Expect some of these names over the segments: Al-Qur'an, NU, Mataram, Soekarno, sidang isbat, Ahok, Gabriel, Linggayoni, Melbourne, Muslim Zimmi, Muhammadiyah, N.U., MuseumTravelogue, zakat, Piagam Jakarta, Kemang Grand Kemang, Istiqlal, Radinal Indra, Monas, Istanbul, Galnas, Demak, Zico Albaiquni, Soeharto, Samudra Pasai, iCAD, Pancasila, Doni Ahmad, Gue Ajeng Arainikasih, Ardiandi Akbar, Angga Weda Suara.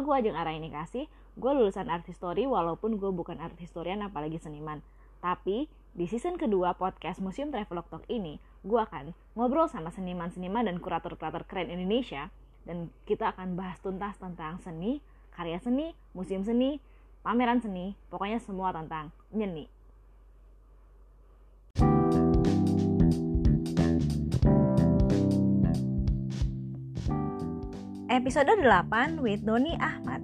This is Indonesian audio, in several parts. Halo, gue Ajeng Arainikasih. Gue lulusan art history walaupun gue bukan art historian apalagi seniman. Tapi di season kedua podcast Museum Travelog Talk ini, gue akan ngobrol sama seniman-seniman dan kurator-kurator keren Indonesia. Dan kita akan bahas tuntas tentang seni, karya seni, museum seni, pameran seni, pokoknya semua tentang seni. Episode 8 with Doni Ahmad.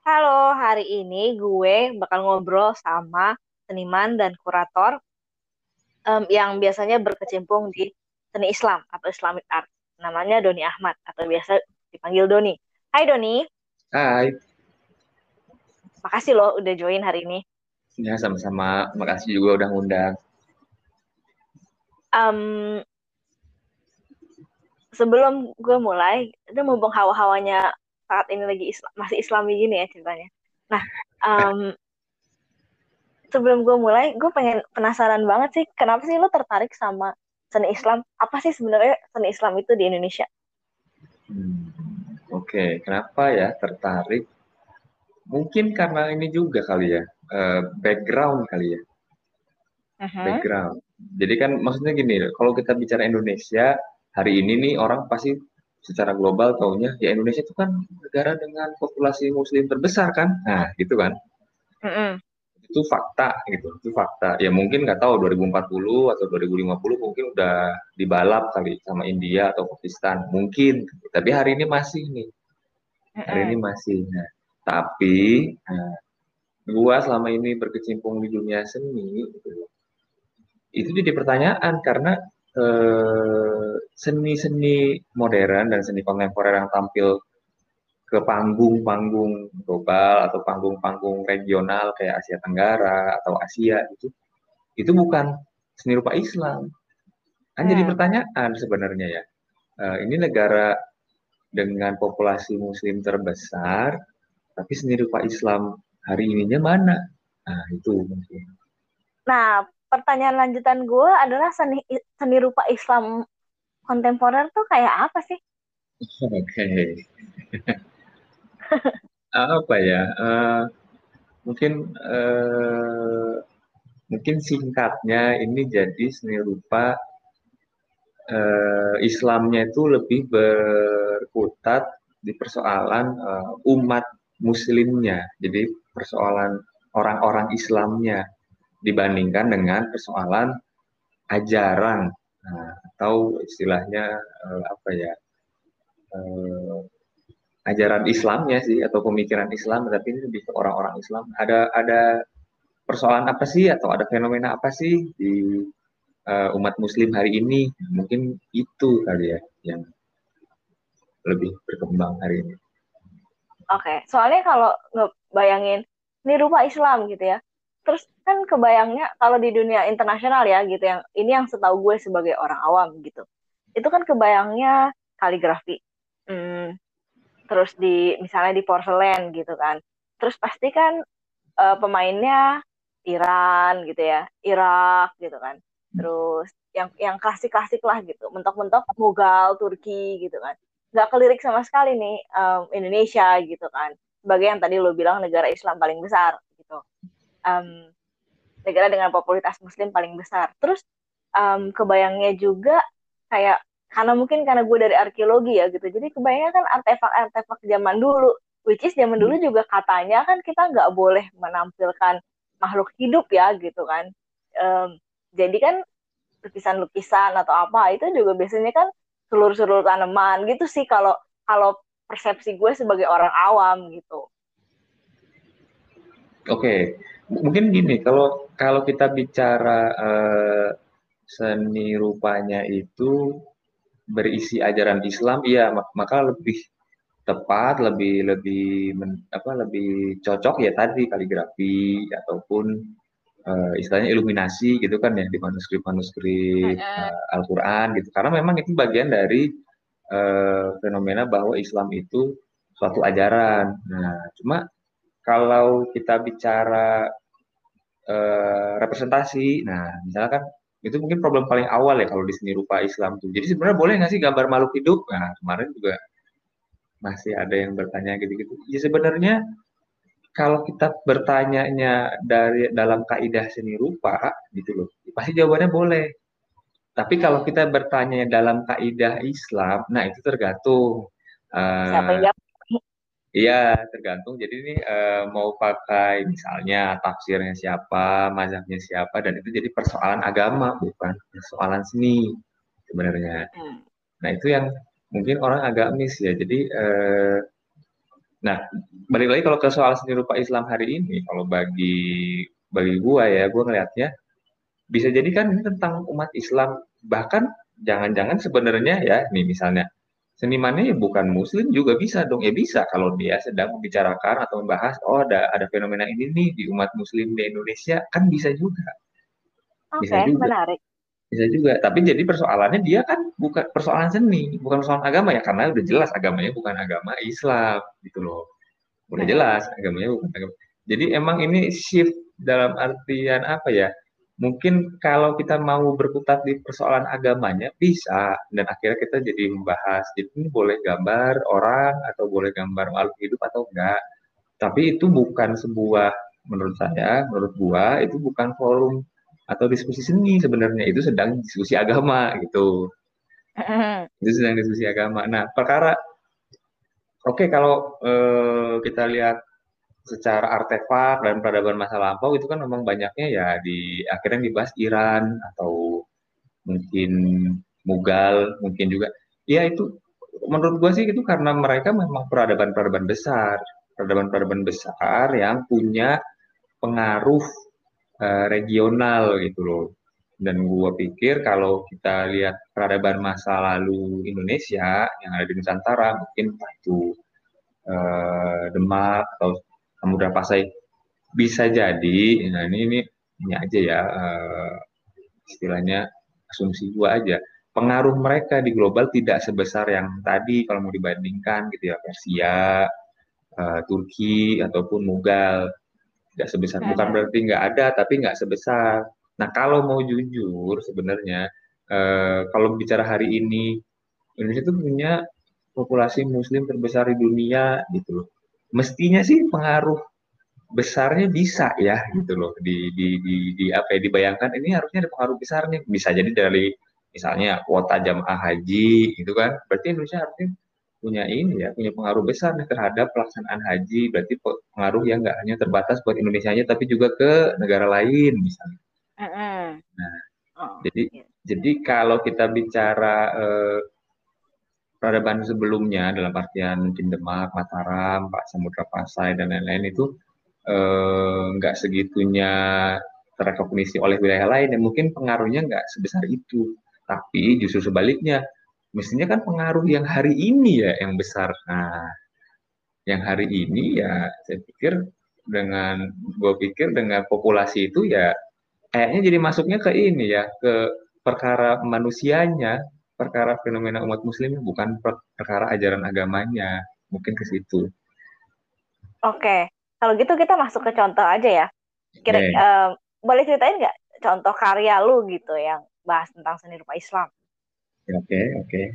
Halo, hari ini gue bakal ngobrol sama seniman dan kurator yang biasanya berkecimpung di seni Islam atau Islamic Art. Namanya Doni Ahmad atau biasa dipanggil Doni. Hai Doni. Hai. Makasih loh udah join hari ini. Ya, sama-sama. Makasih juga udah ngundang. Sebelum gue mulai, itu mumpung hawa-hawanya saat ini lagi masih Islami gini ya ceritanya. Nah, sebelum gue mulai, gue penasaran banget sih, kenapa sih lo tertarik sama seni Islam? Apa sih sebenarnya seni Islam itu di Indonesia? Oke, kenapa ya tertarik? Mungkin karena ini juga kali ya, background kali ya. Background. Jadi kan maksudnya gini, kalau kita bicara Indonesia, hari ini nih orang pasti secara global taunya ya Indonesia itu kan negara dengan populasi muslim terbesar kan, nah gitu kan, itu fakta gitu, itu fakta. Ya mungkin nggak tahu 2040 atau 2050 mungkin udah dibalap kali sama India atau Pakistan mungkin, tapi hari ini masih nih, hari ini masih. Nah, tapi gua selama ini berkecimpung di dunia seni gitu, itu jadi pertanyaan karena seni-seni modern dan seni kontemporer yang tampil ke panggung-panggung global atau panggung-panggung regional kayak Asia Tenggara atau Asia itu bukan seni rupa Islam. Kan jadi pertanyaan sebenarnya ya. Ini negara dengan populasi muslim terbesar, tapi seni rupa Islam hari ininya mana? Nah, itu mungkin. Nah, pertanyaan lanjutan gue adalah seni rupa Islam kontemporer tuh kayak apa sih? Oke, apa ya? Mungkin singkatnya ini jadi seni rupa Islamnya itu lebih berkutat di persoalan umat Muslimnya, jadi persoalan orang-orang Islamnya, dibandingkan dengan persoalan ajaran, nah, atau istilahnya ajaran Islamnya sih atau pemikiran Islam, tapi ini lebih ke orang-orang Islam. Ada persoalan apa sih atau ada fenomena apa sih di umat Muslim hari ini? Mungkin itu kali ya yang lebih berkembang hari ini. Oke, soalnya kalau ngebayangin ini rupa Islam gitu ya. Terus kan kebayangnya kalau di dunia internasional ya gitu, yang ini yang setahu gue sebagai orang awam gitu, itu kan kebayangnya kaligrafi, terus di misalnya di porselen gitu kan, terus pasti kan pemainnya Iran gitu ya, Irak gitu kan, terus yang klasik-klasik lah gitu, mentok-mentok Mughal, Turki gitu kan, nggak kelirik sama sekali nih Indonesia gitu kan, sebagai yang tadi lo bilang negara Islam paling besar gitu. Negara dengan popularitas muslim paling besar. Terus kebayangnya juga kayak, karena mungkin karena gue dari arkeologi ya gitu, jadi kebayangnya kan artefak-artefak zaman dulu, which is zaman dulu juga katanya kan kita nggak boleh menampilkan makhluk hidup ya gitu kan. Jadi kan lukisan-lukisan atau apa itu juga biasanya kan seluruh tanaman gitu sih, kalau persepsi gue sebagai orang awam gitu. Oke. Mungkin gini, kalau kita bicara seni rupanya itu berisi ajaran Islam, iya maka lebih tepat, lebih cocok ya tadi kaligrafi ataupun istilahnya iluminasi gitu kan ya di manuskrip Al-Qur'an gitu. Karena memang itu bagian dari fenomena bahwa Islam itu suatu ajaran. Nah, cuma kalau kita bicara representasi, nah misalkan Itu mungkin problem paling awal ya kalau di seni rupa Islam tuh. Jadi sebenarnya boleh nggak sih gambar makhluk hidup? Nah, kemarin juga masih ada yang bertanya gitu-gitu. Ya sebenarnya kalau kita bertanyanya dari dalam kaidah seni rupa gitu loh, pasti jawabannya boleh. Tapi kalau kita bertanya dalam kaidah Islam, nah itu tergantung. Siapa yang? Iya, tergantung. Jadi ini mau pakai misalnya tafsirnya siapa, mazhabnya siapa, dan itu jadi persoalan agama, bukan persoalan seni sebenarnya. Nah itu yang mungkin orang agak miss ya. Jadi, nah balik lagi kalau ke soal seni rupa Islam hari ini, kalau bagi gua ya, gua ngelihatnya bisa jadi kan ini tentang umat Islam, bahkan jangan-jangan sebenarnya ya, nih misalnya. Senimannya ya bukan muslim juga bisa dong, ya bisa kalau dia sedang membicarakan atau membahas, oh ada fenomena ini nih di umat muslim di Indonesia, kan bisa juga. Oke, okay, menarik. Bisa juga, tapi jadi persoalannya dia kan bukan persoalan seni, bukan persoalan agama ya, karena udah jelas agamanya bukan agama Islam, gitu loh. Udah jelas, agamanya bukan agama. Jadi emang ini shift dalam artian apa ya, mungkin kalau kita mau berkutat di persoalan agamanya bisa, dan akhirnya kita jadi membahas ini boleh gambar orang atau boleh gambar makhluk hidup atau enggak, tapi itu bukan sebuah, menurut saya, menurut gua itu bukan forum atau diskusi seni sebenarnya, itu sedang diskusi agama gitu, itu sedang diskusi agama. Nah perkara oke, kalau kita lihat secara artefak dan peradaban masa lampau itu kan memang banyaknya ya di akhirnya dibahas Iran atau mungkin Mughal, mungkin juga ya, itu menurut gua sih itu karena mereka memang peradaban-peradaban besar yang punya pengaruh regional gitu loh. Dan gua pikir kalau kita lihat peradaban masa lalu Indonesia yang ada di Nusantara, mungkin itu Demak atau Samudra Pasai, bisa jadi, nah ini aja ya, istilahnya asumsi gua aja, pengaruh mereka di global tidak sebesar yang tadi kalau mau dibandingkan gitu ya, Persia, Turki ataupun Mughal, tidak sebesar, bukan berarti nggak ada, tapi nggak sebesar. Nah kalau mau jujur sebenarnya, kalau bicara hari ini, Indonesia itu punya populasi muslim terbesar di dunia gitu loh. Mestinya sih pengaruh besarnya bisa ya gitu loh, di apa ya, dibayangkan ini harusnya ada pengaruh besarnya, bisa jadi dari misalnya kuota jamaah haji gitu kan, berarti Indonesia harusnya punya pengaruh besar nih terhadap pelaksanaan haji, berarti pengaruh yang nggak hanya terbatas buat Indonesia nya tapi juga ke negara lain misalnya. Nah jadi kalau kita bicara peradaban sebelumnya dalam artian Demak, Mataram, Pak Samudra Pasai dan lain-lain itu nggak segitunya terrekognisi oleh wilayah lain, dan mungkin pengaruhnya nggak sebesar itu. Tapi justru sebaliknya, mestinya kan pengaruh yang hari ini ya yang besar. Nah, yang hari ini ya gue pikir dengan populasi itu ya kayaknya jadi masuknya ke ini ya, ke perkara manusianya, perkara fenomena umat muslim, bukan perkara ajaran agamanya, mungkin ke situ. Oke, kalau gitu kita masuk ke contoh aja ya. Boleh ceritain nggak contoh karya lu gitu yang bahas tentang seni rupa Islam? Oke.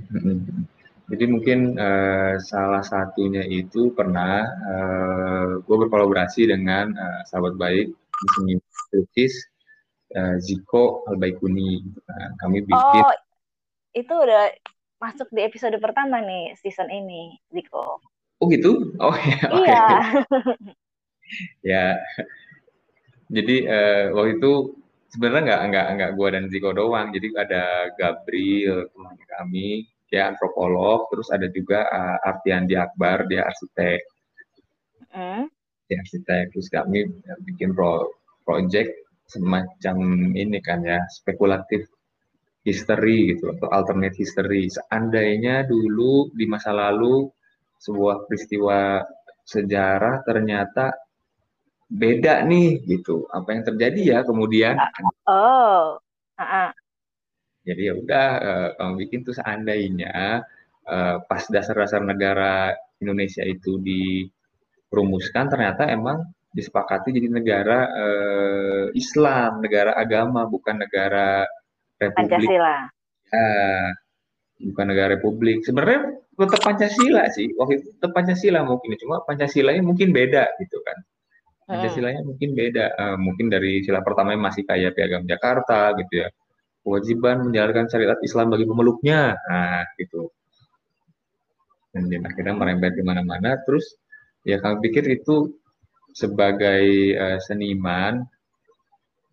Jadi mungkin salah satunya itu pernah gue berkolaborasi dengan sahabat baik seni lukis Zico Albaiquni. Kami bikin itu udah masuk di episode pertama nih season ini, Zico. Oh gitu? Oh ya. Iya. Okay. Ya. Jadi waktu itu sebenarnya nggak gua dan Zico doang. Jadi ada Gabriel teman kami, dia antropolog, terus ada juga Ardiandi Akbar, dia arsitek. Dia arsitek, terus kami bikin project semacam ini kan ya, spekulatif history gitu, atau alternate history. Seandainya dulu di masa lalu sebuah peristiwa sejarah ternyata beda nih gitu, apa yang terjadi ya kemudian. Jadi ya udah bikin tuh seandainya pas dasar-dasar negara Indonesia itu dirumuskan, ternyata emang disepakati jadi negara Islam, negara agama, bukan negara Republik. Pancasila. Bukan negara republik. Sebenarnya tetap Pancasila sih. Waktu itu tetap Pancasila mungkin, cuma Pancasilanya mungkin beda gitu kan. Pancasilanya mungkin beda. Mungkin dari sila pertama masih kayak Piagam Jakarta gitu ya. Kewajiban menjalankan syariat Islam bagi pemeluknya. Nah, gitu. Dan akhirnya merembet di mana-mana. Terus ya kami pikir itu sebagai seniman,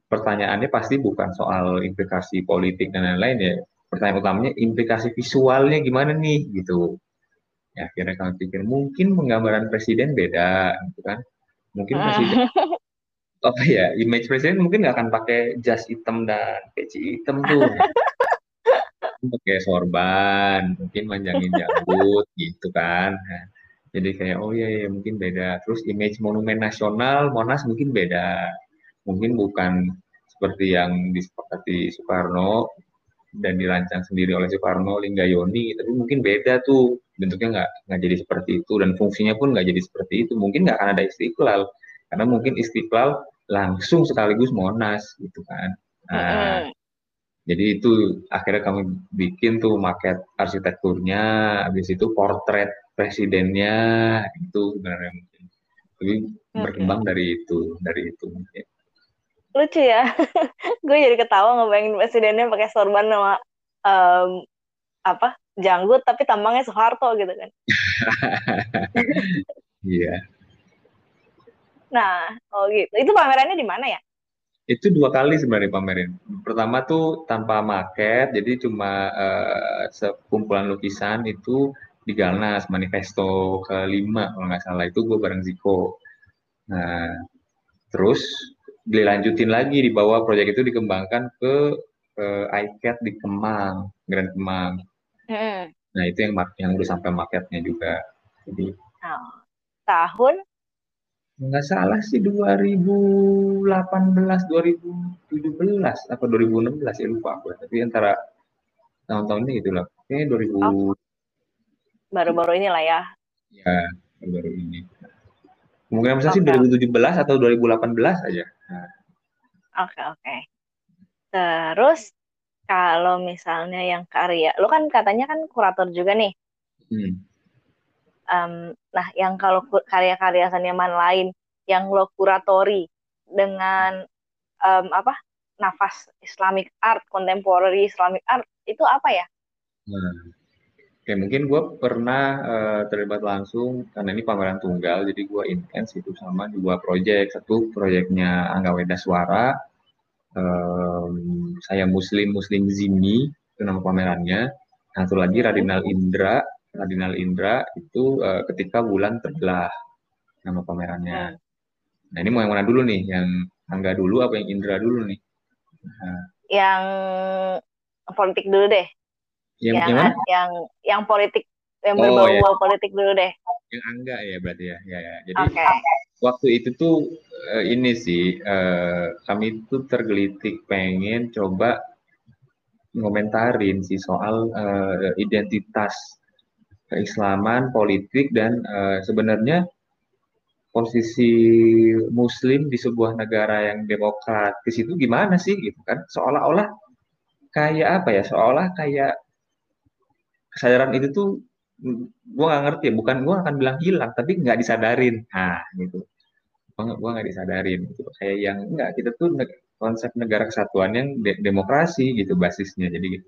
pertanyaannya pasti bukan soal implikasi politik dan lain-lain ya. Pertanyaan utamanya implikasi visualnya gimana nih gitu. Ya akhirnya kami pikir mungkin penggambaran presiden beda gitu kan. Mungkin presiden apa ya, image presiden mungkin nggak akan pakai jas hitam dan peci hitam tuh. Pakai sorban, mungkin manjangin janggut gitu kan. Jadi kayak oh iya ya mungkin beda. Terus image monumen nasional Monas mungkin beda. Mungkin bukan seperti yang disepakati Soekarno dan dirancang sendiri oleh Soekarno Linggayoni, tapi mungkin beda tuh. Bentuknya nggak jadi seperti itu dan fungsinya pun nggak jadi seperti itu. Mungkin nggak akan ada Istiqlal karena mungkin Istiqlal langsung sekaligus Monas gitu kan. Nah, jadi itu akhirnya kami bikin tuh maket arsitekturnya, habis itu portret presidennya, itu sebenarnya mungkin lebih berkembang dari itu mungkin. Lucu ya, gue jadi ketawa ngebayangin presidennya pakai sorban sama janggut, tapi tampangnya Soeharto gitu kan. Iya. Nah, oh gitu. Itu pamerannya di mana ya? Itu 2 kali sebenarnya pamerin. Pertama tuh tanpa maket, jadi cuma sekumpulan lukisan itu di Galnas, manifesto ke-5 kalau nggak salah, itu gue bareng Zico. Nah, terus dilanjutin lagi di bawah proyek itu dikembangkan ke iCAD di Kemang, Grand Kemang. Nah, itu yang udah sampai maketnya juga. Jadi, tahun? Nggak salah sih 2018, 2017, apa 2016 ya lupa aku. Tapi antara tahun-tahun ini gitulah. Kayaknya 2000. Oh, baru-baru inilah ya. Ya, baru ini. Mungkin bisa sih 2017 atau 2018 aja. Oke. Terus kalau misalnya yang karya, lo kan katanya kan kurator juga nih. Nah, yang kalau karya-karya seniman lain yang lo kuratori dengan nafas Islamic art, contemporary Islamic art itu apa ya? Oke, mungkin gue pernah terlibat langsung karena ini pameran tunggal, jadi gue intens itu sama 2 proyek. Satu proyeknya Angga Weda Suara, saya Muslim Zini, itu nama pamerannya. Satu lagi Radinal Indra itu ketika bulan terbelah, nama pamerannya. Nah, ini mau yang mana dulu nih? Yang Angga dulu apa yang Indra dulu nih? Yang politik dulu deh. Yang politik, yang berbau-bau politik dulu deh. Yang Angga ya berarti ya. Ya. Jadi waktu itu tuh kami tuh tergelitik pengen coba ngomentarin sih soal identitas keislaman, politik, dan sebenarnya posisi Muslim di sebuah negara yang demokratis itu gimana sih gitu kan? Seolah-olah kayak apa ya? Seolah kayak kesadaran itu tuh gue nggak ngerti. Bukan gue akan bilang hilang, tapi nggak disadarin. Nah gitu. Gue nggak disadarin. Gitu. Kayak yang nggak, kita tuh konsep negara kesatuan yang demokrasi gitu basisnya. Jadi gitu.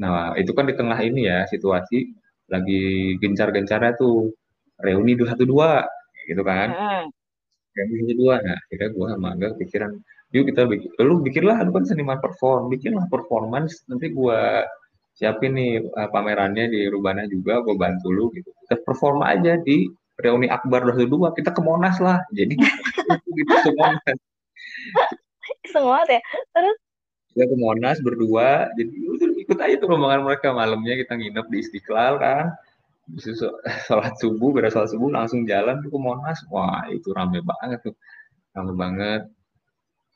Nah itu kan di tengah ini ya situasi lagi gencar-gencarnya tuh reuni 212 gitu kan. Reuni 212. Nah, akhirnya gue sama Angga kepikiran, yuk kita bikin. Lu bikinlah, lu kan seniman perform, bikinlah performance. Nanti gue siapin nih pamerannya di Rubanah juga, gue bantu lu gitu. Kita perform aja di reuni Akbar 212, kita ke Monas lah. Jadi gitu semua. Semua ya. Terus kita ke Monas berdua, jadi ikut aja tuh rombongan mereka. Malamnya kita nginep di Istiqlal kan, beres sholat subuh langsung jalan tuh ke Monas. Wah itu rame banget,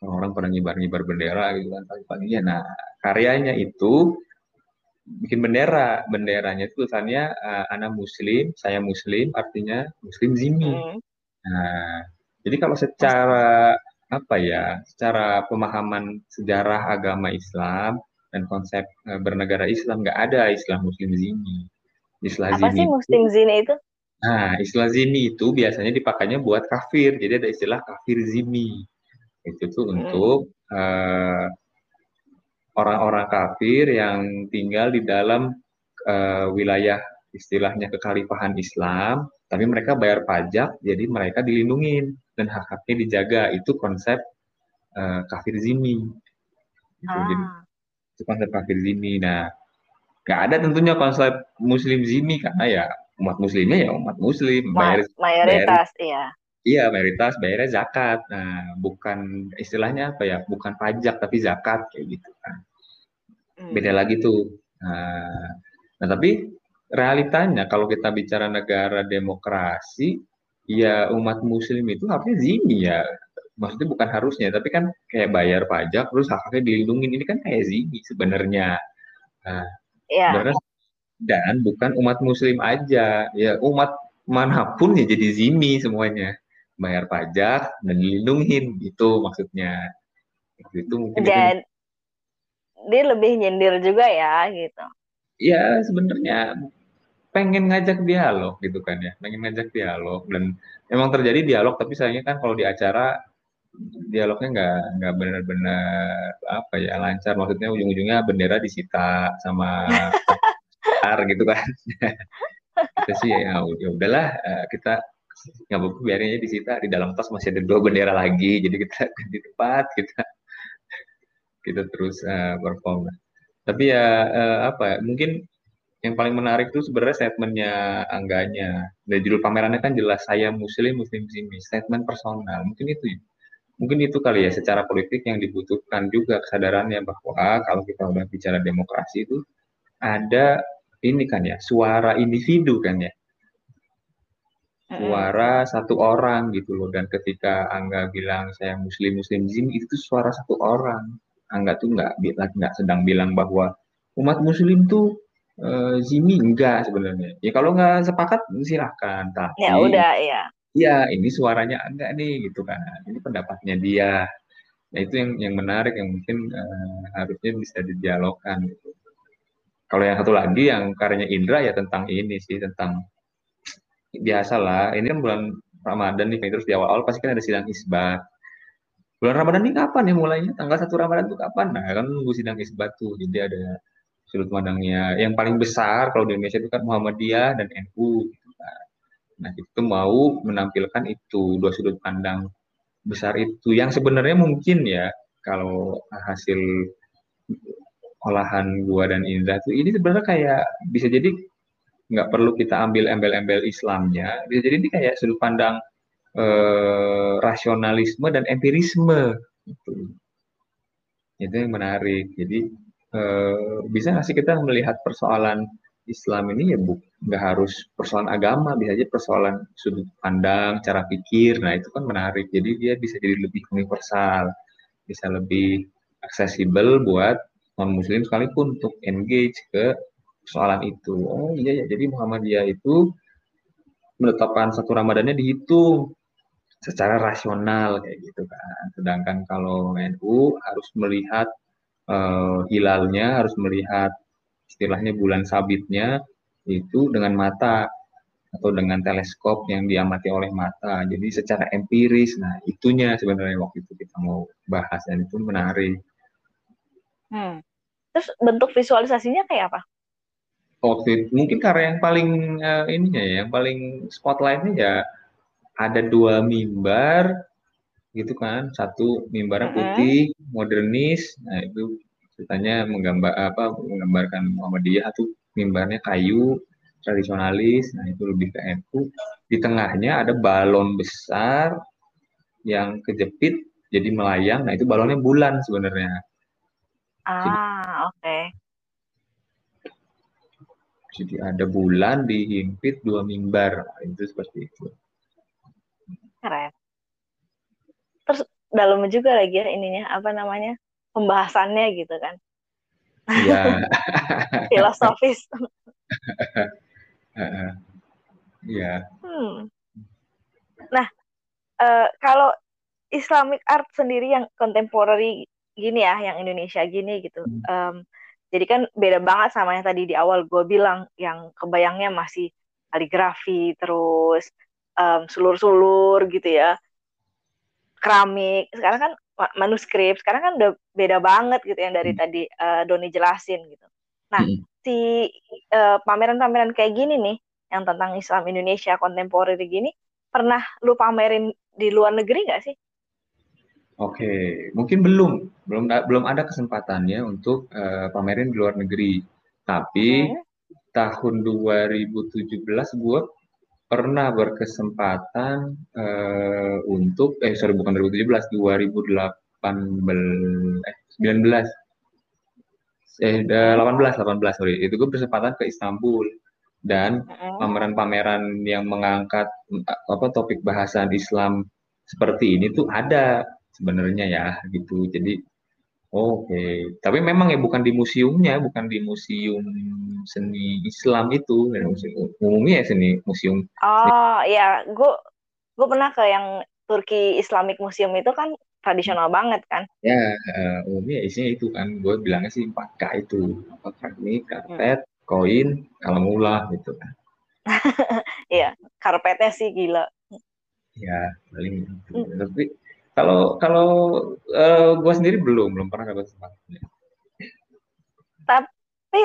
orang-orang pada ngibar-ngibar bendera gitu kan pagi-paginya. Nah karyanya itu bikin benderanya itu tulisannya anak Muslim, saya Muslim, artinya Muslim Zimmi. Nah jadi kalau secara pemahaman sejarah agama Islam dan konsep bernegara Islam. Nggak ada istilah Muslim Zini. Istilah apa Zini sih Muslim Zini itu? Nah, istilah Zini itu biasanya dipakainya buat kafir. Jadi ada istilah kafir Zini. Itu tuh untuk orang-orang kafir yang tinggal di dalam wilayah istilahnya kekhalifahan Islam, tapi mereka bayar pajak, jadi mereka dilindungin dan hak-haknya dijaga. Itu konsep kafir Zimmi. Itu konsep kafir Zimmi. Nah, nggak ada tentunya konsep Muslim Zimmi karena ya umat Muslimnya ya umat Muslim. Mayoritas, iya. Iya, mayoritas bayarnya zakat. Nah, bukan istilahnya apa ya? Bukan pajak tapi zakat kayak gitu kan. Beda lagi tuh. Nah, tapi realitanya kalau kita bicara negara demokrasi, ya umat Muslim itu harusnya zini ya. Maksudnya bukan harusnya, tapi kan kayak bayar pajak terus haknya dilindungin, ini kan kayak zini sebenarnya. Nah, yeah. Dan bukan umat Muslim aja, ya umat manapun ya jadi zini semuanya, bayar pajak dan dilindungin, itu maksudnya. Itu mungkin dan dia lebih nyindir juga ya gitu. Ya sebenarnya pengen ngajak dialog gitu kan ya, pengen ngajak dialog dan memang terjadi dialog, tapi sayangnya kan kalau di acara dialognya nggak benar-benar apa ya lancar, maksudnya ujung-ujungnya bendera disita sama R gitu kan. Kita sih ya udahlah kita nggak apa-apa biarin aja disita, di dalam tas masih ada 2 bendera lagi, jadi kita ganti tempat, kita terus perform. Tapi ya mungkin yang paling menarik itu sebenarnya statementnya Angganya. Dan judul pamerannya kan jelas, saya Muslim Zimmi, statement personal. Mungkin itu kali ya secara politik yang dibutuhkan juga kesadarannya bahwa kalau kita udah bicara demokrasi itu ada ini kan ya, suara individu kan ya. Suara satu orang gitu loh, dan ketika Angga bilang saya Muslim Zimmi itu suara satu orang. Angga tuh nggak sedang bilang bahwa umat Muslim tuh zini, enggak sebenarnya. Ya kalau nggak sepakat silakan, tapi ya udah ya. Iya, ini suaranya Angga nih gitu kan. Ini pendapatnya dia. Nah itu yang menarik yang mungkin harusnya bisa didialogkan. Gitu. Kalau yang satu lagi yang karyanya Indra ya tentang ini sih, tentang biasalah. Ini kan bulan Ramadan nih, terus di awal-awal pasti kan ada sidang isbat. Bulan Ramadan ini kapan ya mulainya? Tanggal 1 Ramadan itu kapan? Nah, kan nunggu sidang isbat tuh. Jadi ada sudut pandangnya. Yang paling besar kalau di Indonesia itu kan Muhammadiyah dan N.U. Gitu kan. Nah, itu mau menampilkan itu. 2 sudut pandang besar itu. Yang sebenarnya mungkin ya, kalau hasil olahan gua dan Indra tuh, ini sebenarnya kayak bisa jadi nggak perlu kita ambil embel-embel Islamnya. Bisa jadi ini kayak sudut pandang rasionalisme dan empirisme gitu. Itu yang menarik. Jadi bisa nggak sih kita melihat persoalan Islam ini ya nggak harus persoalan agama, bisa aja persoalan sudut pandang, cara pikir. Nah itu kan menarik. Jadi dia bisa jadi lebih universal, bisa lebih aksesibel buat non Muslim sekalipun untuk engage ke persoalan itu. Oh iya ya, jadi Muhammadiyah itu menetapkan 1 Ramadannya dihitung secara rasional kayak gitu kan. Sedangkan kalau NU harus melihat hilalnya, harus melihat istilahnya bulan sabitnya itu dengan mata atau dengan teleskop yang diamati oleh mata. Jadi secara empiris. Nah, itunya sebenarnya waktu itu kita mau bahas dan itu menarik. Terus bentuk visualisasinya kayak apa? Waktu itu, mungkin karena yang paling yang paling spotlightnya ya ada 2 mimbar gitu kan, 1 mimbarnya putih modernis, nah itu ceritanya menggambarkan Muhammadiyah, atau mimbarnya kayu tradisionalis, nah itu lebih ke NU. Di tengahnya ada balon besar yang kejepit jadi melayang, nah itu balonnya bulan sebenarnya. Oke. Jadi ada bulan dihimpit 2 mimbar, itu seperti itu. Keren. Terus dalam juga lagi ya ininya, pembahasannya gitu kan. Iya. Filosofis. Iya. Nah, kalau Islamic art sendiri yang contemporary gini ya, yang Indonesia gini gitu. Jadi kan beda banget sama yang tadi di awal gue bilang, yang kebayangnya masih kaligrafi, terus sulur-sulur gitu ya, keramik. Sekarang kan manuskrip, sekarang kan udah beda banget gitu yang dari tadi Doni jelasin gitu. Nah, si pameran-pameran kayak gini nih, yang tentang Islam Indonesia kontemporer gini, pernah lu pamerin di luar negeri nggak sih? Oke, mungkin belum ada kesempatannya untuk pamerin di luar negeri. Tapi tahun 2017 gue pernah berkesempatan untuk, 2018, itu gue berkesempatan ke Istanbul. Dan pameran-pameran yang mengangkat topik bahasan Islam seperti ini tuh ada sebenarnya ya gitu. Jadi tapi memang ya bukan di museum seni Islam itu, umumnya ya museum. Oh iya, gue pernah ke yang Turki Islamic Museum, itu kan tradisional banget kan ya. Umumnya isinya itu kan, gue bilangnya sih 4K itu, keramik, karpet, koin, kalamula gitu kan. Iya, karpetnya sih gila ya, paling gitu. Tapi Kalau gue sendiri belum pernah dapat kesempatan. Tapi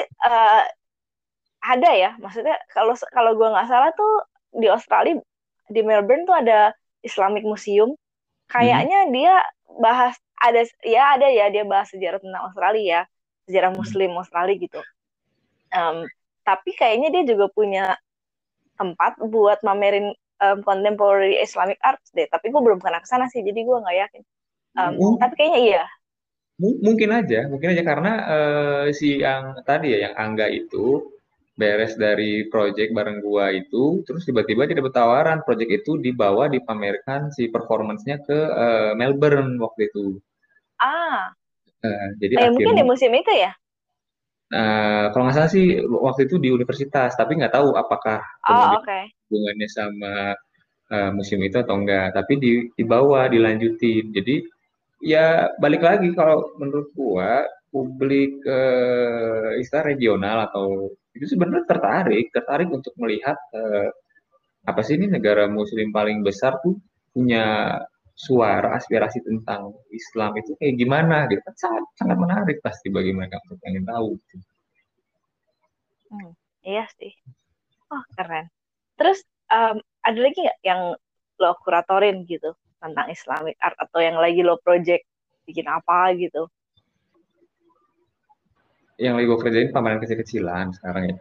ada ya, maksudnya kalau gue nggak salah tuh di Australia, di Melbourne tuh ada Islamic Museum. Kayaknya dia bahas dia bahas sejarah tentang Australia, sejarah Muslim Australia gitu. Tapi kayaknya dia juga punya tempat buat mamerin contemporary Islamic arts deh, tapi gue belum pernah kesana sih, jadi gue nggak yakin. Tapi kayaknya iya. Mungkin aja karena si yang tadi ya, yang Angga itu beres dari project bareng gue itu, terus tiba-tiba dia dapat tawaran project itu dibawa, dipamerkan si performance-nya ke Melbourne waktu itu. Jadi akhirnya, mungkin di musim itu ya. Kalau nggak salah sih waktu itu di universitas, tapi nggak tahu apakah hubungannya sama museum itu atau enggak. Tapi dibawa, dilanjutin. Jadi ya balik lagi, kalau menurut gua publik istilah regional atau itu sebenarnya tertarik untuk melihat apa sih ini negara muslim paling besar tuh punya suara aspirasi tentang Islam itu kayak gimana gitu. Sangat sangat menarik pasti bagi mereka untuk pengen tahu. Iya sih. Oh keren. Terus ada lagi nggak yang lo kuratorin gitu tentang Islamic art, atau yang lagi lo project bikin apa gitu? Yang lagi gue kerjain pameran kecil-kecilan sekarang ya,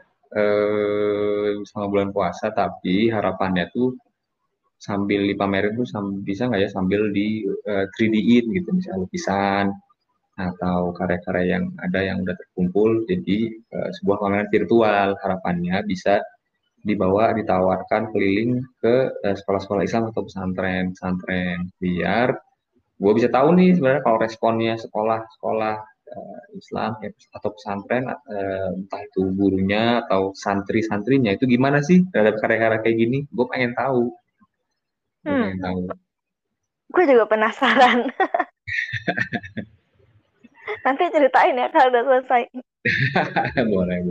sama bulan puasa, tapi harapannya tuh sambil dipamerin tuh bisa nggak ya sambil di 3D-in gitu, misalnya lukisan atau karya-karya yang ada yang udah terkumpul jadi sebuah pameran virtual, harapannya bisa dibawa, ditawarkan keliling ke sekolah-sekolah Islam atau pesantren, biar gue bisa tahu nih sebenarnya kalau responnya sekolah-sekolah Islam ya, atau pesantren, entah itu gurunya atau santri-santrinya itu gimana sih terhadap karya-karya kayak gini. Gue pengen tahu. Gue juga penasaran. Nanti ceritain ya kalau udah selesai. Boleh.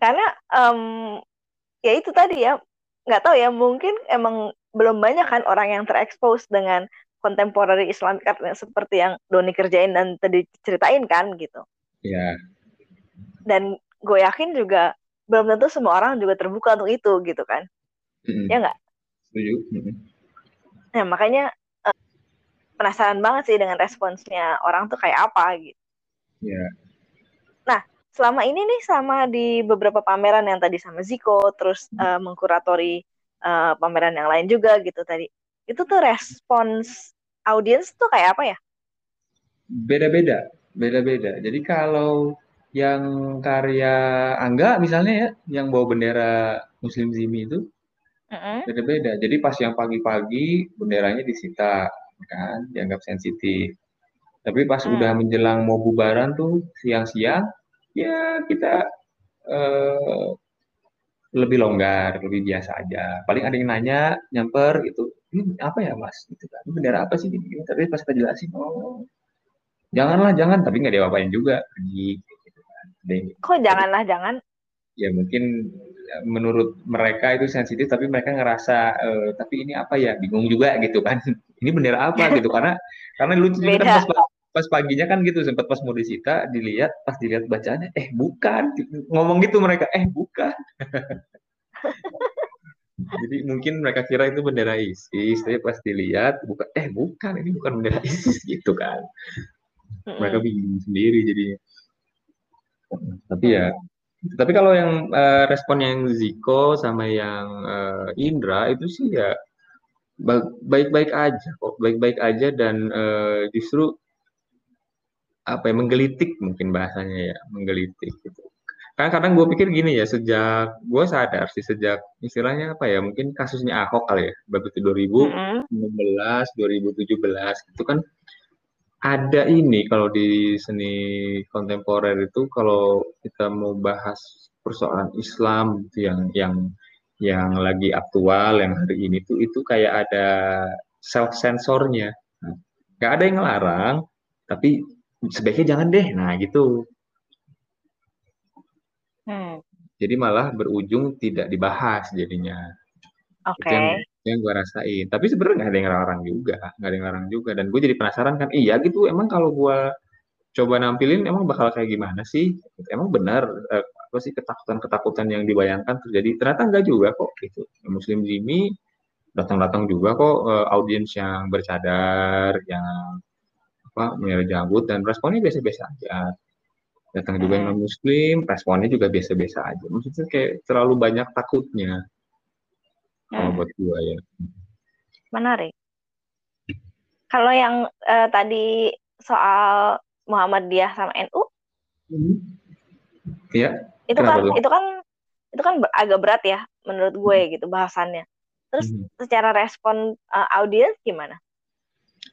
Karena ya itu tadi ya, nggak tahu ya, mungkin emang belum banyak kan orang yang terekspos dengan contemporary Islamic art seperti yang Doni kerjain dan tadi ceritain kan gitu. Iya. Yeah. Dan gue yakin juga belum tentu semua orang juga terbuka untuk itu gitu kan. Ya nggak? Setuju. Nah makanya penasaran banget sih dengan responsnya orang tuh kayak apa gitu. Iya. Yeah. Nah, selama ini nih, sama di beberapa pameran yang tadi sama Zico, terus mengkuratori pameran yang lain juga gitu tadi, itu tuh respons audiens tuh kayak apa ya? Beda-beda. Jadi kalau yang karya Angga misalnya ya, yang bawa bendera Muslim Zimi itu, beda-beda. Jadi pas yang pagi-pagi benderanya disita, kan, dianggap sensitif. Tapi pas udah menjelang mau bubaran tuh, siang-siang, ya kita lebih longgar, lebih biasa aja. Paling ada yang nanya, nyamper gitu, ini apa ya mas, gitu kan, ini bendera apa sih ini? Tapi pas kita jelasin, oh janganlah jangan, tapi nggak diapain juga, pergi gitu kan. Kok janganlah jangan? Ya mungkin menurut mereka itu sensitif, tapi mereka ngerasa tapi ini apa ya, bingung juga gitu kan. Ini bendera apa gitu, karena lucu kan pas paginya kan gitu, sempat pas mau disita dilihat, pas dilihat bacaannya bukan, ngomong gitu mereka bukan. Jadi mungkin mereka kira itu bendera ISIS, tapi pas dilihat bukan, bukan, ini bukan bendera ISIS gitu kan. Mereka bingung sendiri jadinya. Tapi ya tapi kalau yang respon yang Zico sama yang Indra itu sih ya baik-baik aja kok, baik-baik aja, dan justru apa ya, menggelitik mungkin bahasanya ya, menggelitik gitu. Karena kadang gue pikir gini ya, sejak gue sadar sih, sejak istilahnya apa ya, mungkin kasusnya Ahok kali ya, begitu 2016, 2017 itu kan ada ini, kalau di seni kontemporer itu kalau kita mau bahas persoalan Islam itu yang lagi aktual yang hari ini tuh, itu kayak ada self sensornya. Nggak ada yang ngelarang, tapi sebaiknya jangan deh. Nah, gitu. Jadi malah berujung tidak dibahas jadinya. Oke. Okay. Yang gue rasain, tapi sebenarnya nggak ada yang larang juga, dan gue jadi penasaran kan, iya gitu, emang kalau gue coba nampilin emang bakal kayak gimana sih, emang benar apa sih ketakutan yang dibayangkan terjadi, ternyata enggak juga kok gitu. Muslim Jimmy datang juga kok, audiens yang bercadar, yang apa, menyerah jambut, dan responnya biasa-biasa aja. Datang juga yang non Muslim, responnya juga biasa-biasa aja. Maksudnya kayak terlalu banyak takutnya. Buat gue ya. Menarik. Kalau yang tadi soal Muhammadiyah sama N.U. Iya. Itu kan agak berat ya menurut gue gitu bahasannya. Terus secara respon audiens gimana?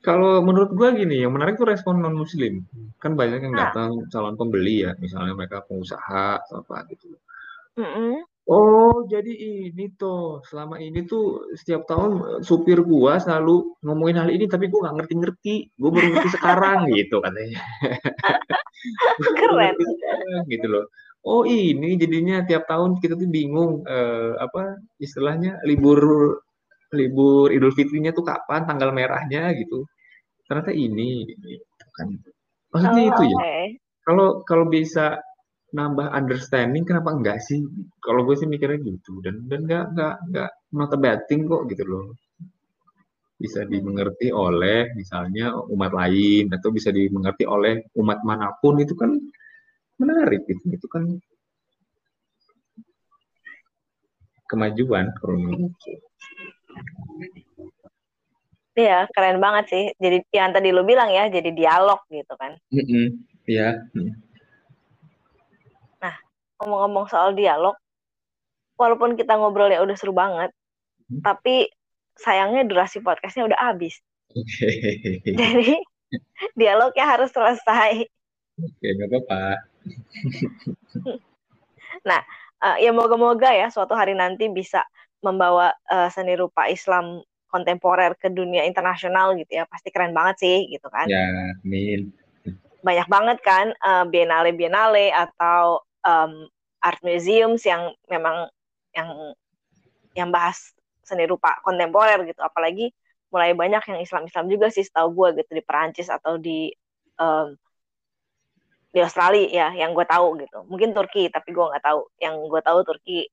Kalau menurut gue gini, yang menarik tuh respon non Muslim. Kan banyak yang datang calon pembeli ya, misalnya mereka pengusaha atau apa gitu. Oh, jadi ini tuh, selama ini tuh setiap tahun supir gua selalu ngomongin hal ini, tapi gua nggak ngerti-ngerti. Gua baru ngerti sekarang gitu katanya. Keren. Gitu loh. Oh, ini jadinya tiap tahun kita tuh bingung apa istilahnya, libur Idul Fitrinya tuh kapan, tanggal merahnya gitu. Ternyata ini gitu kan. Maksudnya itu ya. Kalau bisa nambah understanding, kenapa enggak sih? Kalau gue sih mikirnya gitu, dan enggak not a bad thing kok gitu loh. Bisa dimengerti oleh misalnya umat lain, atau bisa dimengerti oleh umat manapun, itu kan menarik gitu. Itu kan kemajuan. Iya, keren banget sih. Jadi yang tadi lo bilang ya, jadi dialog gitu kan. Iya. Ngomong-ngomong soal dialog, walaupun kita ngobrolnya udah seru banget, tapi sayangnya durasi podcastnya udah habis. Jadi dialognya harus selesai. Gak apa-apa. Nah, ya moga-moga ya suatu hari nanti bisa membawa seni rupa Islam kontemporer ke dunia internasional gitu ya, pasti keren banget sih gitu kan. Ya, amin. Banyak banget kan biennale-biennale atau art museums yang memang yang bahas seni rupa kontemporer gitu, apalagi mulai banyak yang Islam juga sih setahu gue gitu, di Perancis atau di Australia ya yang gue tahu gitu, mungkin Turki tapi gue nggak tahu, yang gue tahu Turki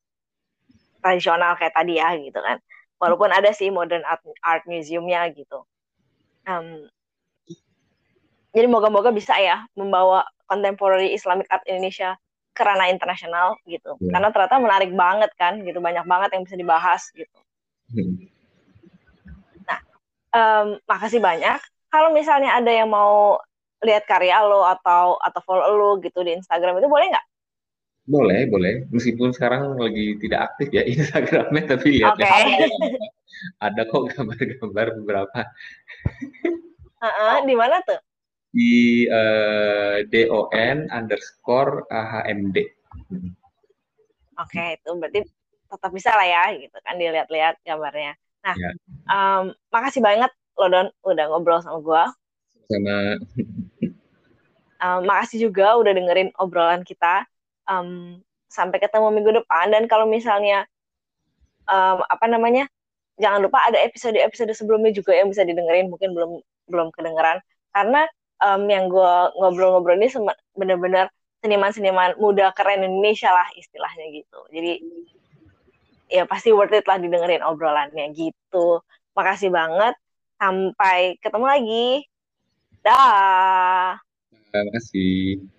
tradisional kayak tadi ya gitu kan, walaupun ada sih modern art museumnya gitu. Jadi moga-moga bisa ya membawa contemporary Islamic art Indonesia kerana internasional gitu, karena ternyata menarik banget kan gitu, banyak banget yang bisa dibahas gitu. Nah, makasih banyak. Kalau misalnya ada yang mau lihat karya lo atau follow lo gitu di Instagram itu boleh nggak? Boleh. Meskipun sekarang lagi tidak aktif ya Instagramnya, tapi lihat ada kok gambar-gambar beberapa. Di mana tuh? Di don_ahmd. Oke, itu berarti tetap bisa lah ya gitu kan, dilihat-lihat gambarnya. Nah, makasih banget lo Don udah ngobrol sama gue. Sama. Makasih juga udah dengerin obrolan kita. Sampai ketemu minggu depan, dan kalau misalnya jangan lupa ada episode-episode sebelumnya juga yang bisa didengerin, mungkin belum kedengeran, karena yang gue ngobrol-ngobrol ini benar-benar seniman-seniman muda keren Indonesia lah istilahnya gitu. Jadi ya pasti worth it lah didengerin obrolannya gitu. Makasih banget, sampai ketemu lagi. Dah. Terima kasih.